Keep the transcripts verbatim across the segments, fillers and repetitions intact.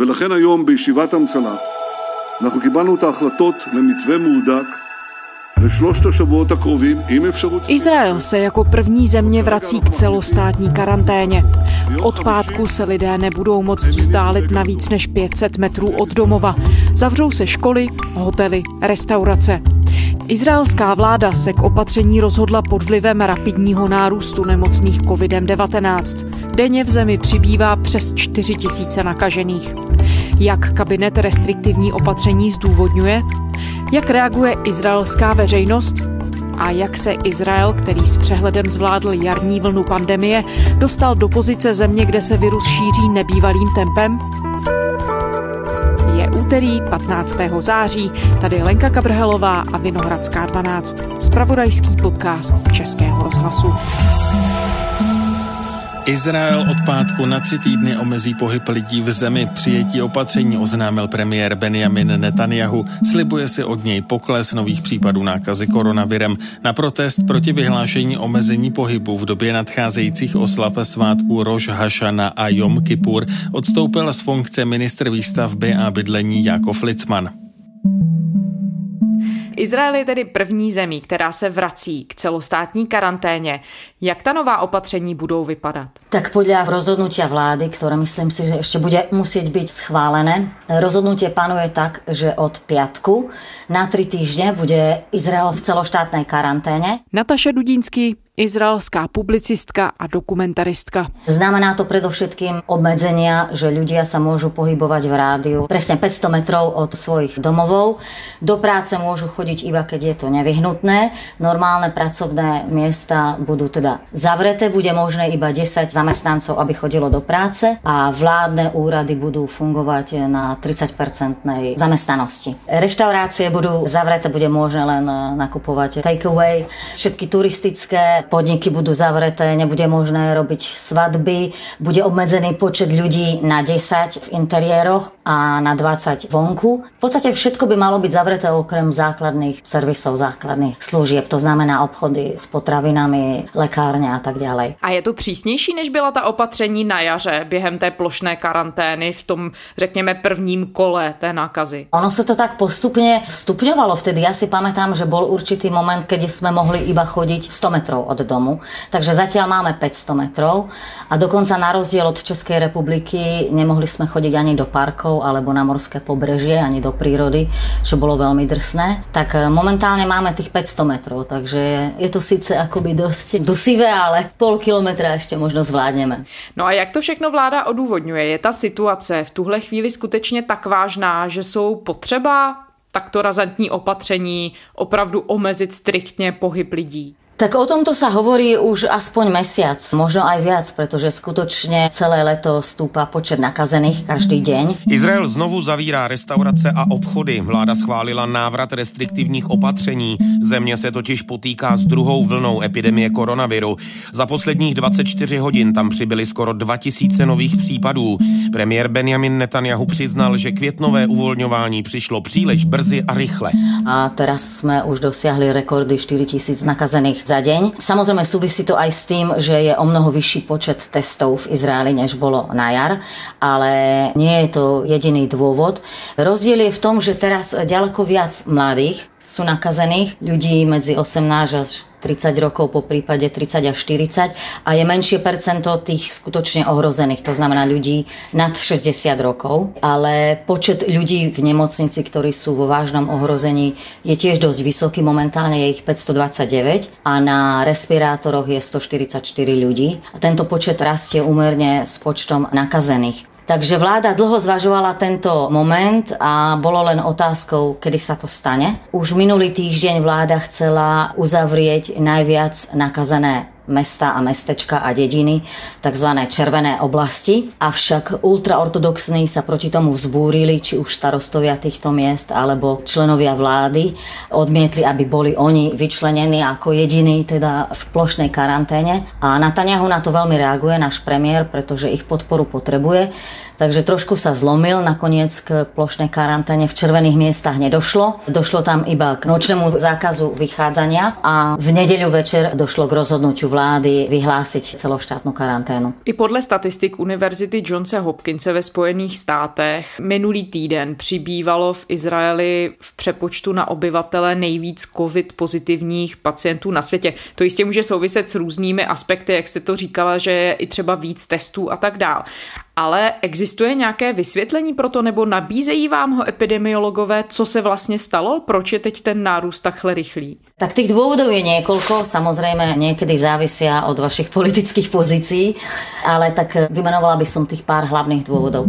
ולכן היום בישיבת הממשלה אנחנו קיבלנו את ההחלטות למתווה מהודק Izrael se jako první země vrací k celostátní karanténě. Od pátku se lidé nebudou moct vzdálit na víc než pět set metrů od domova. Zavřou se školy, hotely, restaurace. Izraelská vláda se k opatření rozhodla pod vlivem rapidního nárůstu nemocných kovidem devatenáct. Denně v zemi přibývá přes čtyři tisíce nakažených. Jak kabinet restriktivní opatření zdůvodňuje? Jak reaguje izraelská veřejnost? A jak se Izrael, který s přehledem zvládl jarní vlnu pandemie, dostal do pozice země, kde se virus šíří nebývalým tempem? Je úterý patnáctého září, tady Lenka Kabrhelová a Vinohradská dvanáct, zpravodajský podcast Českého rozhlasu. Izrael od pátku na tři týdny omezí pohyb lidí v zemi. Přijetí opatření oznámil premiér Benjamin Netanyahu. Slibuje si od něj pokles nových případů nákazy koronavirem. Na protest proti vyhlášení omezení pohybu v době nadcházejících oslav svátků Rosh Hashanah a Yom Kippur odstoupil z funkce ministr výstavby a bydlení Yaakov Litzman. Izrael je tedy první zemí, která se vrací k celostátní karanténě. Jak ta nová opatření budou vypadat? Tak podle rozhodnutí vlády, které myslím si, že ještě bude muset být schválené, rozhodnutí panuje tak, že od pátku na tři týdny bude Izrael v celostátní karanténě. Natáša Dudínský, izraelská publicistka a dokumentaristka. Znamená to predovšetkým obmedzenia, že ľudia sa môžu pohybovať v rádiu presne päťsto metrov od svojich domovov. Do práce môžu chodiť iba keď je to nevyhnutné. Normálne pracovné miesta budú teda zavreté, bude možné iba desať zamestnancov, aby chodilo do práce a vládne úrady budú fungovať na tridsať percent zamestnanosti. Reštaurácie budú zavreté, bude možné len nakupovať takeaway. Všetky turistické podniky budú zavreté, nebude možné robiť svadby, bude obmedzený počet ľudí na desať v interiéroch a na dvadsať vonku. V podstate všetko by malo byť zavreté okrem základných servisov, základných služieb, to znamená obchody s potravinami, lekárne a tak ďalej. A je to přísnější, než byla ta opatření na jaře během té plošné karantény v tom, řekněme, prvním kole té nákazy? Ono se to tak postupně stupňovalo vtedy. Já si pamätám, že bol určitý moment, kedy sme mohli iba chodiť sto metrov od domu, takže zatiaľ máme päťsto metrov a dokonca na rozdiel od Českej republiky nemohli sme chodiť ani do parkov alebo na morské pobrežie, ani do prírody, čo bolo veľmi drsné. Tak momentálne máme tých päťsto metrov, takže je to síce akoby dosť dusivé, ale pol kilometra ešte možno zvládneme. No a jak to všechno vláda odůvodňuje? Je ta situace v tuhle chvíli skutečně tak vážná, že jsou potřeba takto razantní opatření opravdu omezit striktně pohyb lidí? Tak o tomto sa hovorí už aspoň mesiac, možno aj viac, pretože skutočne celé leto stúpa počet nakazených každý deň. Izrael znovu zavírá restaurace a obchody. Vláda schválila návrat restriktivních opatření. Země se totiž potýká s druhou vlnou epidemie koronaviru. Za posledních dvacet čtyři hodin tam přibyly skoro dva tisíce nových případů. Premiér Benjamin Netanyahu přiznal, že květnové uvolňování přišlo příliš brzy a rychle. A teraz jsme už dosiahli rekordy štyri tisíc nakazených za deň. Samozrejme súvisí to aj s tým, že je o mnoho vyšší počet testov v Izraeli, než bolo na jar, ale nie je to jediný dôvod. Rozdiel je v tom, že teraz ďaleko viac mladých sú nakazených, ľudí medzi osemnásť až tridsať rokov, po prípade tridsať až štyridsať, a je menšie percento tých skutočne ohrozených, to znamená ľudí nad šesťdesiat rokov, ale počet ľudí v nemocnici, ktorí sú vo vážnom ohrození, je tiež dosť vysoký, momentálne je ich päťsto dvadsaťdeväť a na respirátoroch je stoštyridsaťštyri ľudí a tento počet rastie úmerne s počtom nakazených. Takže vláda dlho zvažovala tento moment a bolo len otázkou, kedy sa to stane. Už minulý týždeň vláda chcela uzavrieť najviac nakazené mesta a mestečka a dediny, takzvané červené oblasti. Avšak ultraortodoxní sa proti tomu vzbúrili, či už starostovia týchto miest alebo členovia vlády odmietli, aby boli oni vyčlenení ako jediní teda v plošnej karanténe. A Netanyahu na to veľmi reaguje, náš premiér, pretože ich podporu potrebuje. Takže trošku sa zlomil, nakoniec k plošnej karanténe v červených miestach nedošlo. Došlo tam iba k nočnému zákazu vychádzania a v nedeľu večer došlo k rozhodnutiu vlády vyhlásiť celoštátnu karanténu. I podle statistik Univerzity Johnse Hopkinse ve Spojených státech minulý týden přibývalo v Izraeli v přepočtu na obyvatele nejvíc covid pozitivních pacientů na světě. To jistě může souviset s různými aspekty, jak jste to říkala, že je i třeba víc testů a tak dál. Ale existuje nějaké vysvětlení pro to, nebo nabízejí vám ho epidemiologové, co se vlastně stalo, proč je teď ten nárůst takhle rychlý? Tak tých dôvodov je niekoľko, samozrejme niekedy závisia od vašich politických pozícií, ale tak vymenovala by som tých pár hlavných dôvodov.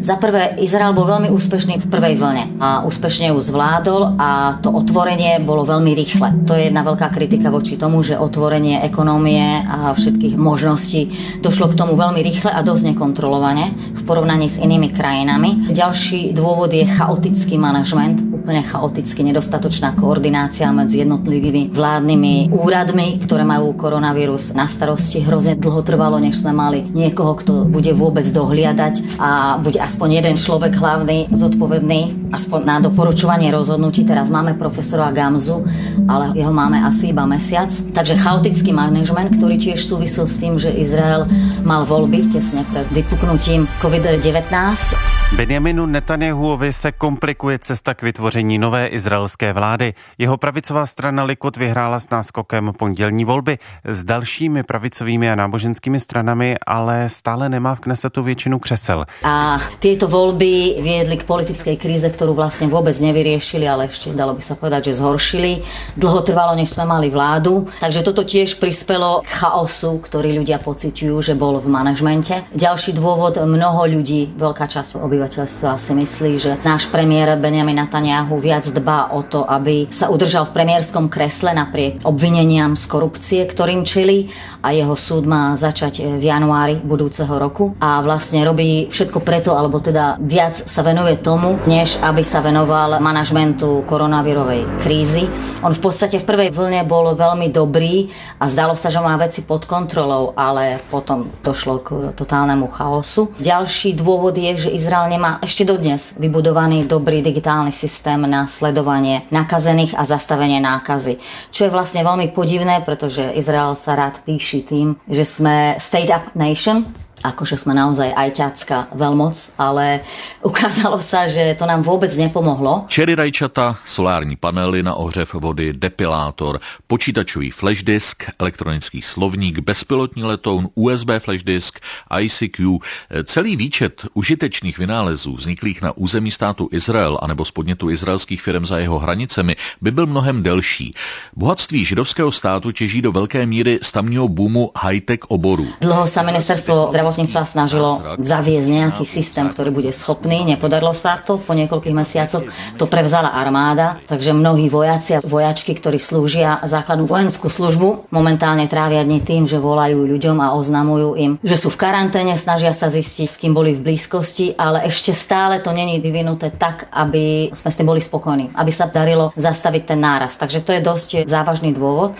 Za prvé, Izrael bol veľmi úspešný v prvej vlne a úspešne ju zvládol a to otvorenie bolo veľmi rýchle. To je jedna veľká kritika voči tomu, že otvorenie ekonomie a všetkých možností došlo k tomu veľmi rýchle a dosť nekontrolovane v porovnaní s inými krajinami. Ďalší dôvod je chaotický manažment, úplne chaotický, nedostatočná koordinácia medzi jednotlivými vládnymi úradmi, ktoré majú koronavírus na starosti. Hrozne dlho trvalo, než sme mali niekoho, kto bude vôbec dohliadať a bude aspoň jeden človek hlavný, zodpovedný, aspoň na doporučovanie rozhodnutí. Teraz máme profesora Gamzu, ale jeho máme asi iba mesiac. Takže chaotický manažment, ktorý tiež súvisil s tým, že Izrael mal voľby tesne pred vypuknutím covid devatenáct. Benjaminu Netanjahuovi se komplikuje cesta k vytvoření nové izraelské vlády. Jeho pravicová strana Likud vyhrála s náskokem pondělní volby. S dalšími pravicovými a náboženskými stranami ale stále nemá v Knesetu většinu křesel. A tieto voľby viedli k politickej kríze, ktorú vlastne vôbec nevyriešili, ale ešte dalo by sa povedať, že zhoršili. Dlho trvalo, než sme mali vládu. Takže toto tiež prispelo k chaosu, ktorý ľudia pociťujú, že bol v manažmente. Ďalší dôvod, mnoho ľudí, veľká časť obyvateľstva si myslí, že náš premiér Benjamin Netanjahu viac dbá o to, aby sa udržal v premiérskom kresle napriek obvineniam z korupcie, ktorým čili, a jeho súd má začať v januári budúceho roku a vlastne robí všetko preto, alebo teda viac sa venuje tomu, než aby sa venoval manažmentu koronavírovej krízy. On v podstate v prvej vlne bol veľmi dobrý a zdalo sa, že má veci pod kontrolou, ale potom došlo k totálnemu chaosu. Ďalší dôvod je, že Izrael nemá ešte dodnes vybudovaný dobrý digitálny systém na sledovanie nakazených a zastavenie nákazy. Čo je vlastne veľmi podivné, pretože Izrael sa rád píši tým, že sme state-up nation, akože sme naozaj ajťácka veľmoc, ale ukázalo sa, že to nám vôbec nepomohlo. Čery rajčata, solární panely na ohřev vody, depilátor, počítačový flashdisk, elektronický slovník, bezpilotní letoun, U S B flashdisk, I C Q, celý výčet užitečných vynálezů vzniklých na území státu Izrael anebo z podnětu izraelských firm za jeho hranicemi by byl mnohem delší. Bohatství židovského státu těží do velké míry z tamního boomu high-tech oborů. Dlho sa ministerstvo zdravotníctva snažilo zaviesť nejaký systém, ktorý bude schopný. Nepodarilo sa to. Po niekoľkých mesiacoch to prevzala armáda, takže mnohí vojaci a vojačky, ktorí slúžia základnú vojenskú službu, momentálne trávia dni tým, že volajú ľuďom a oznamujú im, že sú v karanténe, snažia sa zistiť, s kým boli v blízkosti, ale ešte stále to není vyvinuté tak, aby sme s tým boli spokojní, aby sa darilo zastaviť ten náraz. Takže to je dosť závažný dôvod.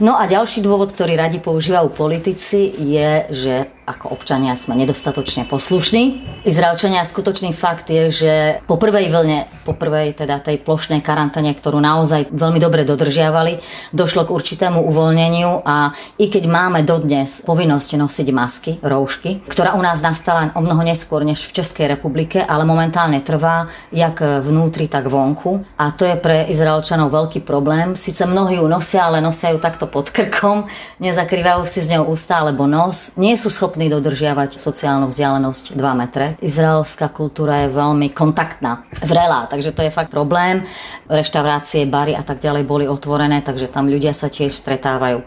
No a ďalší dôvod, ktorý radi používajú politici, je, že ako občania sme nedostatočne poslušní. Izraelčania, skutočný fakt je, že po prvej vlne, po prvej teda tej plošnej karanténe, ktorú naozaj veľmi dobre dodržiavali, došlo k určitému uvoľneniu a i keď máme dodnes povinnosť nosiť masky, roušky, ktorá u nás nastala o mnoho neskôr než v Českej republike, ale momentálne trvá jak vnútri, tak vonku a to je pre Izraelčanov veľký problém. Sice mnohí ju nosia, ale nosia ju takto pod krkom, nezakrývajú si z ňou ústa alebo nos, nie sú schopní dodržiavať sociálnu vzdialenosť dva metre. Izraelská kultúra je veľmi kontaktná, vrelá, takže to je fakt problém. Reštaurácie, bary a tak ďalej boli otvorené, takže tam ľudia sa tiež stretávajú.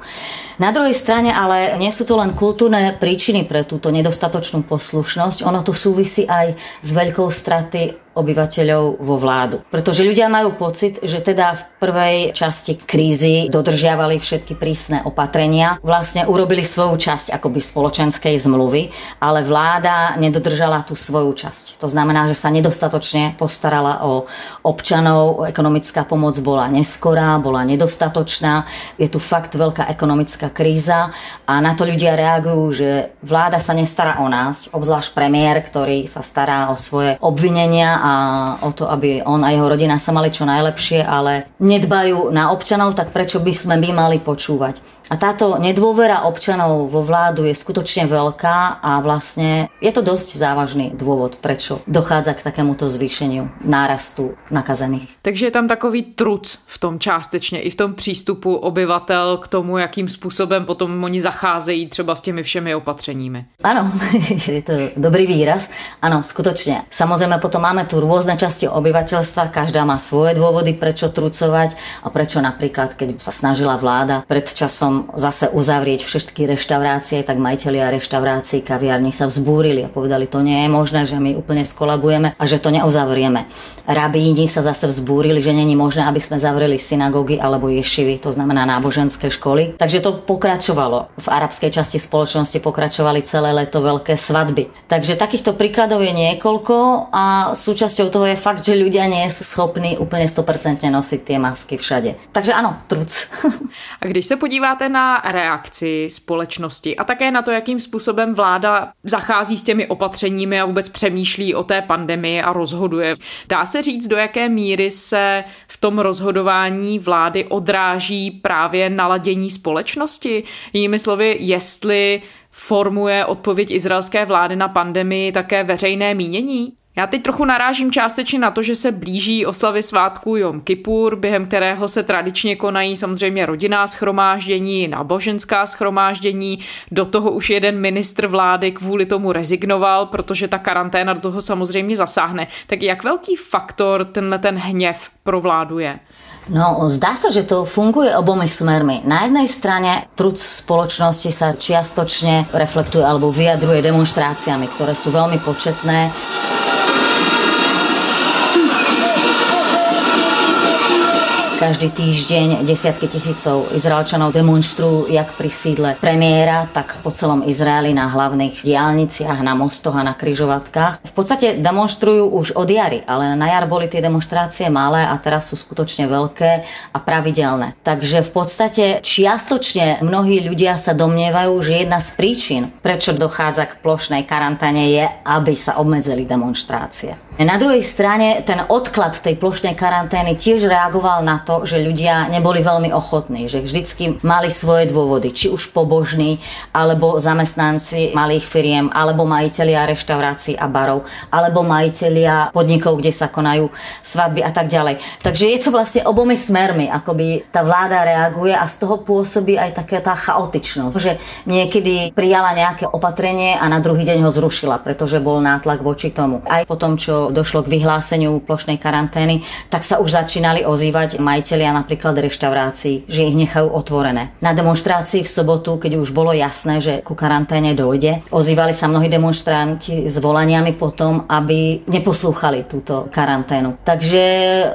Na druhej strane ale nie sú to len kultúrne príčiny pre túto nedostatočnú poslušnosť, ono to súvisí aj s veľkou straty obyvateľov vo vládu. Pretože ľudia majú pocit, že teda v prvej časti krízy dodržiavali všetky prísne opatrenia, vlastne urobili svoju časť akoby spoločenskej zmluvy, ale vláda nedodržala tú svoju časť. To znamená, že sa nedostatočne postarala o občanov, ekonomická pomoc bola neskorá, bola nedostatočná, je tu fakt veľká ekonomická kríza a na to ľudia reagujú, že vláda sa nestará o nás, obzvlášť premiér, ktorý sa stará o svoje obvinenia a o to, aby on a jeho rodina sa mali čo najlepšie, ale nedbajú na občanov, tak prečo by sme my mali počúvať? A táto nedôvera občanov vo vládu je skutočne veľká a vlastne je to dosť závažný dôvod, prečo dochádza k takémuto zvýšeniu nárastu nakazených. Takže je tam takový truc v tom částečně i v tom přístupu obyvatel k tomu, jakým způsobem potom oni zacházejí třeba s těmi všemi opatřeními. Ano, je to dobrý výraz. Ano, skutočne. Samozrejme potom máme tu rôzne časti obyvateľstva, každá má svoje dôvody, prečo trucovať a prečo napríklad, keď sa snažila vláda pred časom zase uzavrieť všetky reštaurácie, tak majitelia reštaurácií, kaviarní sa vzbúrili a povedali, to nie je možné, že my úplne skolabujeme a že to neuzavrieme. Rabíni sa zase vzbúrili, že není možné, aby sme zavreli synagógy alebo ješivy, to znamená náboženské školy. Takže to pokračovalo. V arabskej časti spoločnosti pokračovali celé leto veľké svadby. Takže takýchto príkladov je niekoľko a súčasťou toho je fakt, že ľudia nie sú schopní úplne sto procent nosiť tie masky všade. Takže áno, truc. A když sa podíváte na reakci společnosti a také na to, jakým způsobem vláda zachází s těmi opatřeními a vůbec přemýšlí o té pandemii a rozhoduje. Dá se říct, do jaké míry se v tom rozhodování vlády odráží právě naladění společnosti? Jinými slovy, jestli formuje odpověď izraelské vlády na pandemii také veřejné mínění? Já teď trochu narážím částečně na to, že se blíží oslavy svátku Jom Kippur, během kterého se tradičně konají samozřejmě rodinná shromáždění, náboženská shromáždění. Do toho už jeden ministr vlády kvůli tomu rezignoval, protože ta karanténa do toho samozřejmě zasáhne. Tak jak velký faktor tenhle ten hněv pro vládu je? No, zdá sa, že to funguje obomi smermi. Na jednej strane truc spoločnosti sa čiastočne reflektuje alebo vyjadruje demonštráciami, ktoré sú veľmi početné. Každý týždeň desiatky tisícov Izraelčanov demonstrujú jak pri sídle premiéra, tak po celom Izraeli na hlavných diaľniciach, na mostoch a na križovatkách. V podstate demonstrujú už od jary, ale na jar boli tie demonstrácie malé a teraz sú skutočne veľké a pravidelné. Takže v podstate čiastočne mnohí ľudia sa domnievajú, že jedna z príčin, prečo dochádza k plošnej karanténe, je, aby sa obmedzili demonstrácie. Na druhej strane ten odklad tej plošnej karantény tiež reagoval na to, že ľudia neboli veľmi ochotní, že vždycky mali svoje dôvody, či už pobožní, alebo zamestnanci malých firiem, alebo majitelia reštaurácií a barov, alebo majitelia podnikov, kde sa konajú svadby a tak ďalej. Takže je to vlastne obomi smermi, akoby tá vláda reaguje a z toho pôsobí aj taká tá chaotičnosť, že niekedy prijala nejaké opatrenie a na druhý deň ho zrušila, pretože bol nátlak voči tomu. Aj potom, čo došlo k vyhláseniu plošnej karantény, tak sa už začínali ozývať majitelia napríklad reštaurácií, že ich nechajú otvorené. Na demonstrácii v sobotu, keď už bolo jasné, že ku karanténe dojde, ozývali sa mnohí demonstranti s volaniami potom, aby neposlúchali túto karanténu. Takže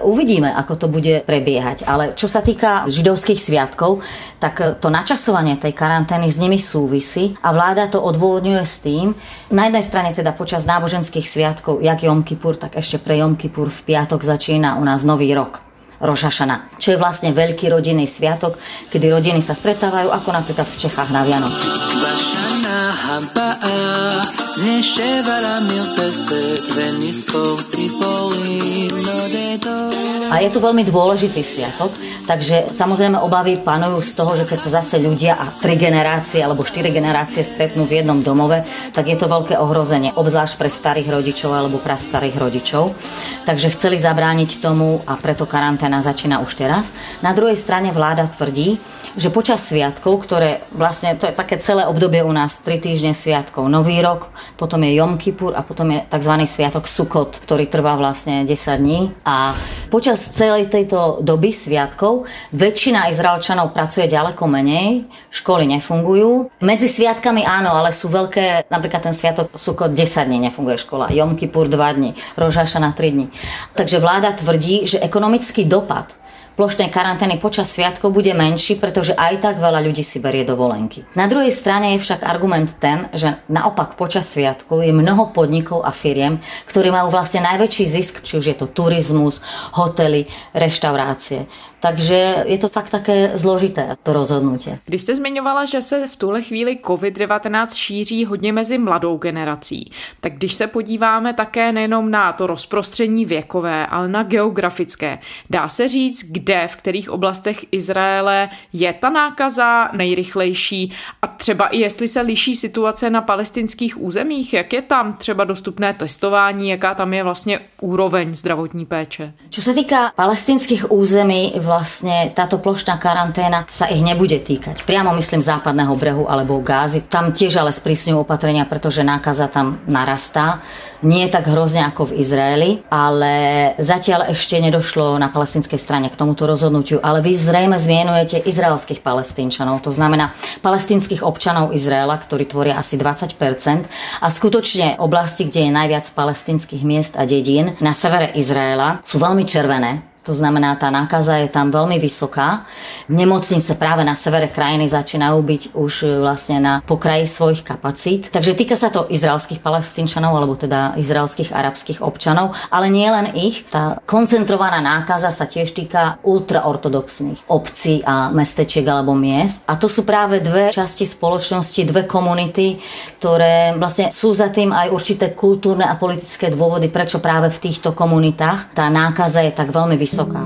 uvidíme, ako to bude prebiehať. Ale čo sa týka židovských sviatkov, tak to načasovanie tej karantény s nimi súvisí a vláda to odôvodňuje s tým, na jednej strane teda počas náboženských sviatkov, jak Jom Kippur, tak ešte pre Jom Kippur v piatok začína u nás nový rok, Rosh Hashanah, čo je vlastne veľký rodinný sviatok, kedy rodiny sa stretávajú, ako napríklad v Čechách na Vianoce. A je to veľmi dôležitý sviatok, takže samozrejme obavy panujú z toho, že keď sa zase ľudia a tri generácie alebo štyri generácie stretnú v jednom domove, tak je to veľké ohrozenie, obzvlášť pre starých rodičov alebo prastarých rodičov. Takže chceli zabrániť tomu a preto karanténa začína už teraz. Na druhej strane vláda tvrdí, že počas sviatkov, ktoré vlastne to je také celé obdobie u nás, tri týždne sviatkov, Nový rok, potom je Jom Kippur a potom je tzv. Sviatok Sukot, ktorý trvá vlastne desať dní a počas celej tejto doby sviatkov rokov. Väčšina Izraelčanov pracuje ďaleko menej, školy nefungujú. Medzi sviatkami áno, ale sú veľké, napríklad ten sviatok Sukot desať dní nefunguje škola, Jom Kippur dva dní, Rosh Hashanah tri dní. Takže vláda tvrdí, že ekonomický dopad plošnej karantény počas sviatkov bude menší, pretože aj tak veľa ľudí si berie dovolenky. Na druhej strane je však argument ten, že naopak počas sviatkov je mnoho podnikov a firiem, ktorí majú vlastne najväčší zisk, či už je to turizmus, hotely, reštaurácie. Takže je to fakt také zložité, to rozhodnutie. Když jste zmiňovala, že se v tuhle chvíli covid devatenáct šíří hodně mezi mladou generací, tak když se podíváme také nejenom na to rozprostření věkové, ale na geografické, dá se říct, kde, v kterých oblastech Izraele je ta nákaza nejrychlejší a třeba i jestli se liší situace na palestinských územích, jak je tam třeba dostupné testování, jaká tam je vlastně úroveň zdravotní péče. Co se týká palestinských území, vlastne táto plošná karanténa sa ich nebude týkať. Priamo myslím západného brehu alebo Gázy. Tam tiež ale sprísňujú opatrenia, pretože nákaza tam narastá. Nie tak hrozne ako v Izraeli, ale zatiaľ ešte nedošlo na palestinskej strane k tomuto rozhodnutiu. Ale vy zrejme zmienujete izraelských palestínčanov, to znamená palestínskych občanov Izraela, ktorí tvoria asi dvadsať percent. A skutočne oblasti, kde je najviac palestínskych miest a dedín na severe Izraela, sú veľmi červené. To znamená, tá nákaza je tam veľmi vysoká. Nemocnice práve na severe krajiny začínajú byť už vlastne na pokraji svojich kapacít. Takže týka sa to izraelských palestínčanov, alebo teda izraelských arabských občanov, ale nie len ich. Tá koncentrovaná nákaza sa tiež týka ultraortodoxných obcí a mestečiek alebo miest. A to sú práve dve časti spoločnosti, dve komunity, ktoré vlastne sú za tým aj určité kultúrne a politické dôvody, prečo práve v týchto komunitách tá nákaza je tak veľmi vysoká. Vysoká.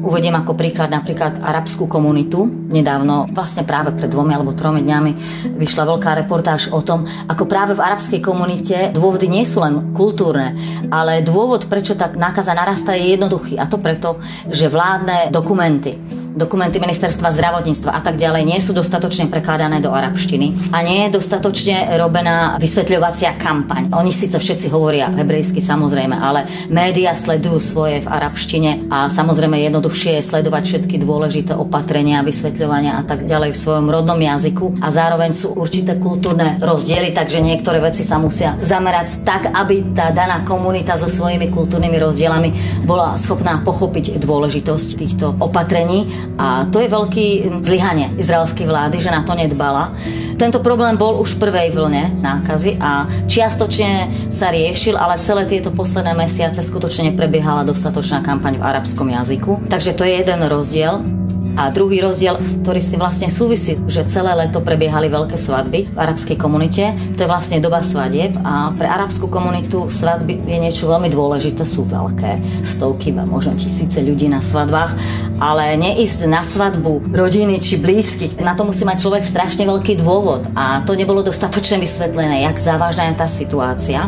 Uvediem ako príklad napríklad arabskú komunitu. Nedávno, vlastne práve pred dvomi alebo tromi dňami, vyšla veľká reportáž o tom, ako práve v arabskej komunite dôvody nie sú len kultúrne, ale dôvod, prečo tá nákaza narastá, je jednoduchý. A to preto, že vládne dokumenty, dokumenty ministerstva zdravotníctva a tak ďalej nie sú dostatočne prekladané do arabštiny a nie je dostatočne robená vysvetľovacia kampaň. Oni síce všetci hovoria hebrejsky samozrejme, ale médiá sledujú svoje v arabštine a samozrejme jednoduchšie je sledovať všetky dôležité opatrenia, vysvetľovania a tak ďalej v svojom rodnom jazyku a zároveň sú určité kultúrne rozdiely, takže niektoré veci sa musia zamerať tak, aby tá daná komunita so svojimi kultúrnymi rozdielami bola schopná pochopiť dôležitosť týchto opatrení. A to je veľké zlyhanie izraelskej vlády, že na to nedbala. Tento problém bol už v prvej vlne nákazy a čiastočne sa riešil, ale celé tieto posledné mesiace skutočne prebiehala dostatočná kampaň v arabskom jazyku. Takže to je jeden rozdiel. A druhý rozdiel, ktorý si vlastne súvisí, že celé leto prebiehali veľké svadby v arabskej komunite, to je vlastne doba svadieb a pre arabskú komunitu svadby je niečo veľmi dôležité, sú veľké, stovky, možno tisíce ľudí na svadbách, ale neísť na svadbu rodiny či blízkych, na to musí mať človek strašne veľký dôvod a to nebolo dostatočne vysvetlené, jak závažná je tá situácia.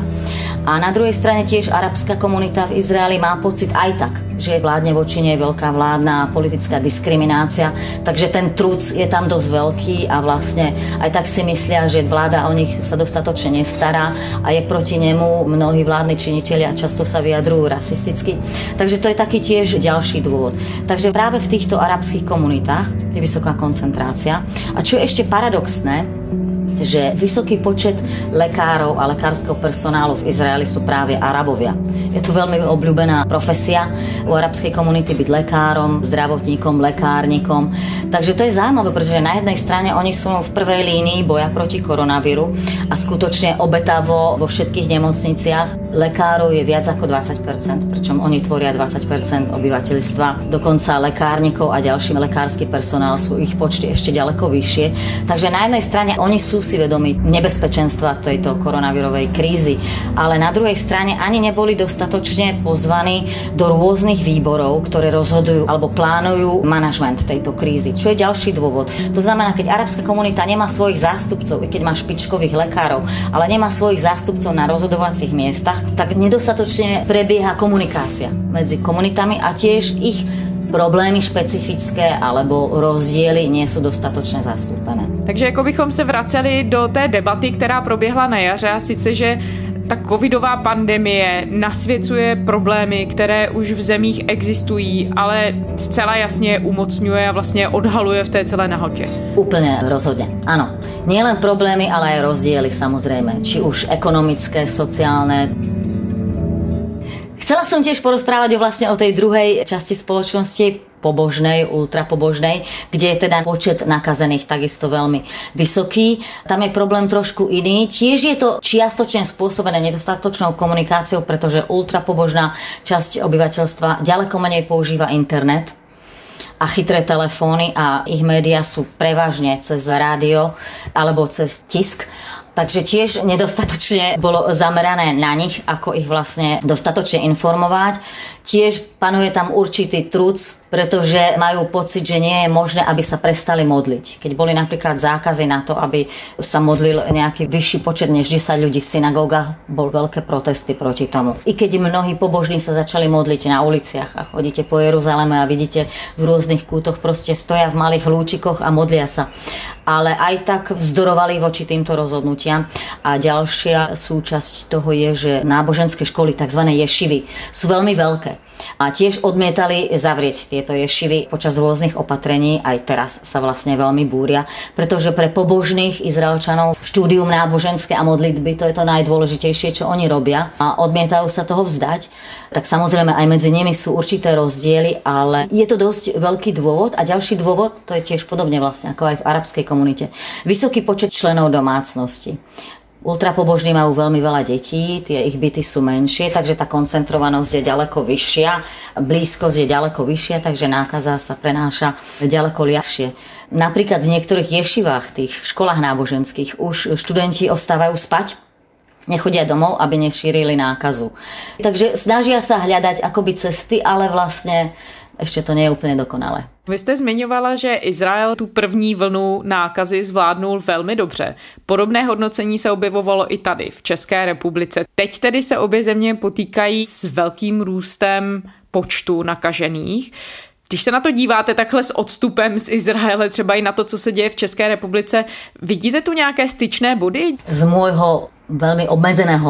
A na druhej strane tiež arabská komunita v Izraeli má pocit aj tak, že je vládne voči nej veľká vládna politická diskriminácia, takže ten truc je tam dosť veľký a vlastne aj tak si myslia, že vláda o nich sa dostatočne nestará a je proti nemu mnohí vládni činitelia často sa vyjadrujú rasisticky. Takže to je taký tiež ďalší dôvod. Takže práve v týchto arabských komunitách je vysoká koncentrácia. A čo je ešte paradoxné, že vysoký počet lekárov a lekárskeho personálu v Izraeli sú práve Arabovia. Je to veľmi obľúbená profesia u arabskej komunity byť lekárom, zdravotníkom, lekárnikom. Takže to je zaujímavé, pretože na jednej strane oni sú v prvej línii boja proti koronavíru a skutočne obetavo vo všetkých nemocniciach lekárov je viac ako dvadsať percent, pričom oni tvoria dvadsať percent obyvateľstva. Dokonca lekárnikov a ďalší lekársky personál sú ich počty ešte ďaleko vyššie. Takže na jednej strane oni sú si vedomi nebezpečenstva tejto koronavírovej krízy, ale na druhej strane ani neboli dostatočne pozvaní do rôznych výborov, ktoré rozhodujú alebo plánujú manažment tejto krízy. Čo je ďalší dôvod? To znamená, keď arabská komunita nemá svojich zástupcov, keď má špičkových lekárov, ale nemá svojich zástupcov na rozhodovacích miestach, tak nedostatočne prebieha komunikácia medzi komunitami a tiež ich problémy špecifické alebo rozdíly nie sú dostatočně zastoupené. Takže jako bychom se vraceli do té debaty, která proběhla na jaře, a sice, že Ta covidová pandemie nasvěcuje problémy, které už v zemích existují, ale zcela jasně je umocňuje a vlastně odhaluje v té celé nahotě. Úplně rozhodně, ano. Nielen problémy, ale i rozdíly samozřejmě, či už ekonomické, sociálne. Chcela som tiež porozprávať o vlastne o tej druhej časti spoločnosti, pobožnej, ultrapobožnej, kde je teda počet nakazených takisto veľmi vysoký. Tam je problém trošku iný. Tiež je to čiastočne spôsobené nedostatočnou komunikáciou, pretože ultrapobožná časť obyvateľstva ďaleko menej používa internet a chytré telefóny a ich médiá sú prevažne cez rádio alebo cez tisk. Takže tiež nedostatočne bolo zamerané na nich, ako ich vlastne dostatočne informovať. Tiež panuje tam určitý truc, pretože majú pocit, že nie je možné, aby sa prestali modliť. Keď boli napríklad zákazy na to, aby sa modlil nejaký vyšší počet než desať ľudí v synagógach, bol veľké protesty proti tomu. I keď mnohí pobožní sa začali modliť na uliciach a chodíte po Jeruzaleme a vidíte v rôznych kútoch, proste stoja v malých lúčikoch a modlia sa. Ale aj tak vzdorovali voči týmto rozhodnutiam. A ďalšia súčasť toho je, že náboženské školy, tzv. Ješivy, sú veľmi veľké. A tiež odmietali zavrieť tieto ješivy počas rôznych opatrení, aj teraz sa vlastne veľmi búria, pretože pre pobožných Izraelčanov štúdium náboženské a modlitby, to je to najdôležitejšie, čo oni robia a odmietajú sa toho vzdať. Tak samozrejme aj medzi nimi sú určité rozdiely, ale je to dosť veľký dôvod. A ďalší dôvod, to je tiež podobne vlastne ako aj v arabskej komunite, vysoký počet členov domácnosti. Ultrapobožní majú veľmi veľa detí, tie ich byty sú menšie, takže tá koncentrovanosť je ďaleko vyššia, blízkosť je ďaleko vyššia, takže nákaza sa prenáša ďaleko ľahšie. Napríklad v niektorých ješivách, tých školách náboženských, už študenti ostávajú spať, nechodia domov, aby nešírili nákazu. Takže snažia sa hľadať akoby cesty, ale vlastne ešte to nie je úplne dokonalé. Vy jste zmiňovala, že Izrael tu první vlnu nákazy zvládnul velmi dobře. Podobné hodnocení se objevovalo i tady, v České republice. Teď tedy se obě země potýkají s velkým růstem počtu nakažených. Když se na to díváte takhle s odstupem z Izraele, třeba i na to, co se děje v České republice, vidíte tu nějaké styčné body? Z môjho veľmi obmedzeného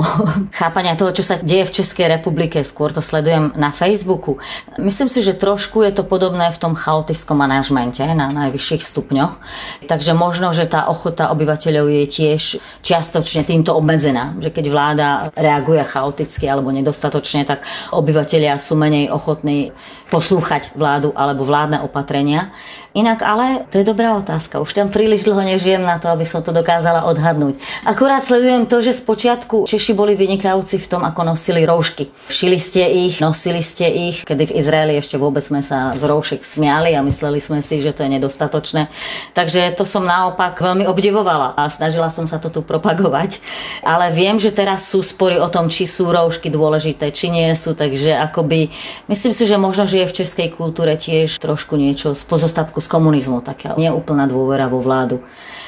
chápania toho, čo sa deje v Českej republike. Skôr to sledujem na Facebooku. Myslím si, že trošku je to podobné v tom chaotickom manažmente na najvyšších stupňoch. Takže možno, že tá ochota obyvateľov je tiež čiastočne týmto obmedzená. Že keď vláda reaguje chaoticky alebo nedostatočne, tak obyvateľia sú menej ochotní poslúchať vládu alebo vládne opatrenia. Inak ale to je dobrá otázka. Už tam príliš dlho nežijem na to, aby som to dokázala odhadnúť. Akurát sledujem to, že spočiatku Češi boli vynikajúci v tom, ako nosili roušky. Šili ste ich, nosili ste ich, kedy v Izraeli ešte vôbec sme sa z roušek smiali a mysleli sme si, že to je nedostatočné. Takže to som naopak veľmi obdivovala a snažila som sa to tu propagovať. Ale viem, že teraz sú spory o tom, či sú roušky dôležité, či nie sú, takže akoby myslím si, že možno, že je v českej kultúre tiež trošku niečo z pozostatku z komunizmu, taká neúplná dôvera vo vládu.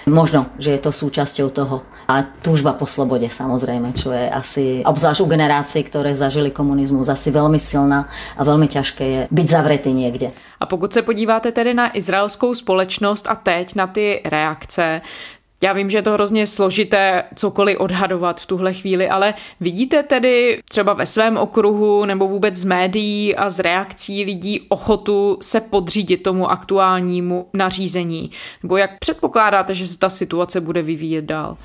Možno, že je to súčasťou toho. A túžba po slobode, samozrejme, čo je asi, obzvlášť u generácií, ktoré zažili komunizmus, asi veľmi silná a veľmi ťažké je byť zavretý niekde. A pokud se podíváte tedy na izraelskou společnost a teď na ty reakce, já vím, že je to hrozně složité cokoliv odhadovat v tuhle chvíli, ale vidíte tedy třeba ve svém okruhu nebo vůbec z médií a z reakcí lidí ochotu se podřídit tomu aktuálnímu nařízení? Nebo jak předpokládáte, že se ta situace bude vyvíjet dál?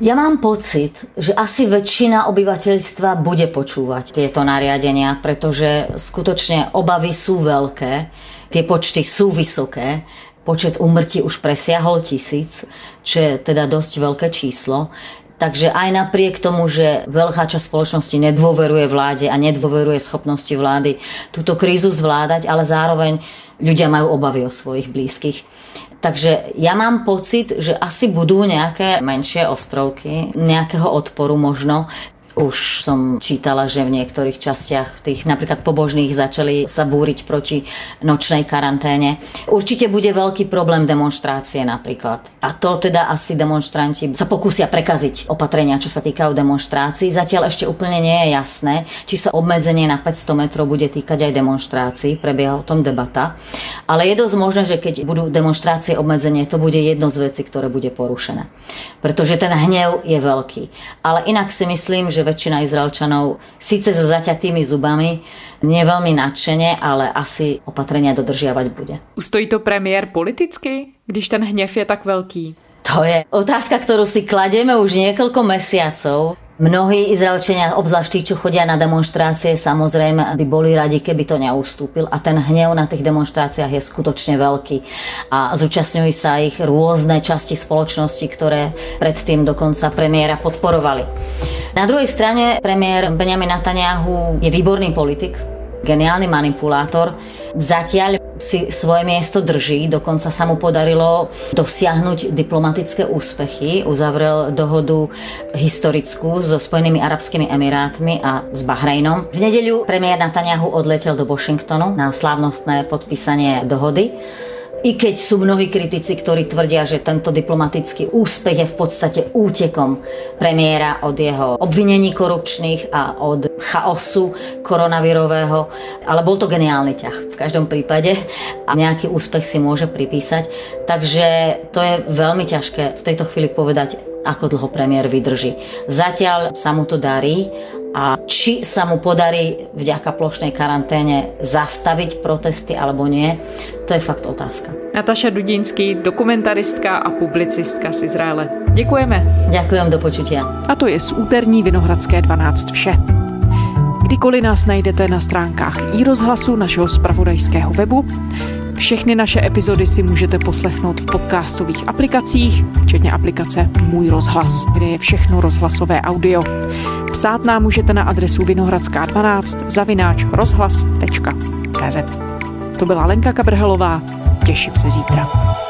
Ja mám pocit, že asi väčšina obyvateľstva bude počúvať tieto nariadenia, pretože skutočne obavy sú veľké, tie počty sú vysoké, počet úmrtí už presiahol tisíc, čo je teda dosť veľké číslo. Takže aj napriek tomu, že veľká časť spoločnosti nedôveruje vláde a nedôveruje schopnosti vlády túto krízu zvládať, ale zároveň ľudia majú obavy o svojich blízkych. Takže ja mám pocit, že asi budú nejaké menšie ostrovky, nejakého odporu možno. Už som čítala, že v niektorých častiach tých napríklad pobožných začali sa búriť proti nočnej karanténe. Určite bude veľký problém demonštrácie napríklad. A to teda asi demonštranti sa pokúsia prekaziť opatrenia, čo sa týkajú demonštrácií. Zatiaľ ešte úplne nie je jasné, či sa obmedzenie na päťsto metrov bude týkať aj demonštrácií. Prebieha o tom debata. Ale je dosť možné, že keď budú demonštrácie obmedzenie, to bude jedno z vecí, ktoré bude porušené. Pretože ten hnev je veľký. Ale inak si myslím, že že väčšina Izraelčanov síce so zaťatými zubami nie veľmi nadšene, ale asi opatrenia dodržiavať bude. Ustojí to premiér politicky, když ten hněv je tak velký? To je otázka, ktorú si kladieme už niekoľko mesiacov. Mnohí Izraelčania, obzvlášť tí, čo chodia na demonštrácie, samozrejme by boli radi, keby to neustúpil. A ten hnev na tých demonštráciách je skutočne veľký. A zúčastňujú sa ich rôzne časti spoločnosti, ktoré predtým dokonca premiéra podporovali. Na druhej strane premiér Benjamin Netanyahu je výborný politik, geniálny manipulátor. Zatiaľ si svoje miesto drží, dokonca sa mu podarilo dosiahnuť diplomatické úspechy. Uzavrel dohodu historickú so Spojenými Arabskými Emirátmi a s Bahrajnom. V nedeľu premiér Netanyahu odletel do Washingtonu na slávnostné podpísanie dohody. I keď sú mnohí kritici, ktorí tvrdia, že tento diplomatický úspech je v podstate útekom premiéra od jeho obvinení korupčných a od chaosu koronavirového, ale bol to geniálny ťah v každom prípade a nejaký úspech si môže pripísať. Takže to je veľmi ťažké v tejto chvíli povedať, ako dlho premiér vydrží. Zatiaľ sa mu to darí. A či sa mu podarí vďaka plošnej karanténe zastaviť protesty alebo nie, to je fakt otázka. Natáša Dudínský, dokumentaristka a publicistka z Izraele. Děkujeme. Děkujem, do počutia. A to je z úterní Vinohradské dvanáct vše. Kdykoliv nás najdete na stránkách iRozhlasu, našeho zpravodajského webu. Všechny naše epizody si můžete poslechnout v podcastových aplikacích, včetně aplikace Můj rozhlas, kde je všechno rozhlasové audio. Psát nám můžete na adresu vinohradská dvanáct zavináč rozhlas tečka cé zet. To byla Lenka Kabrhelová, těším se zítra.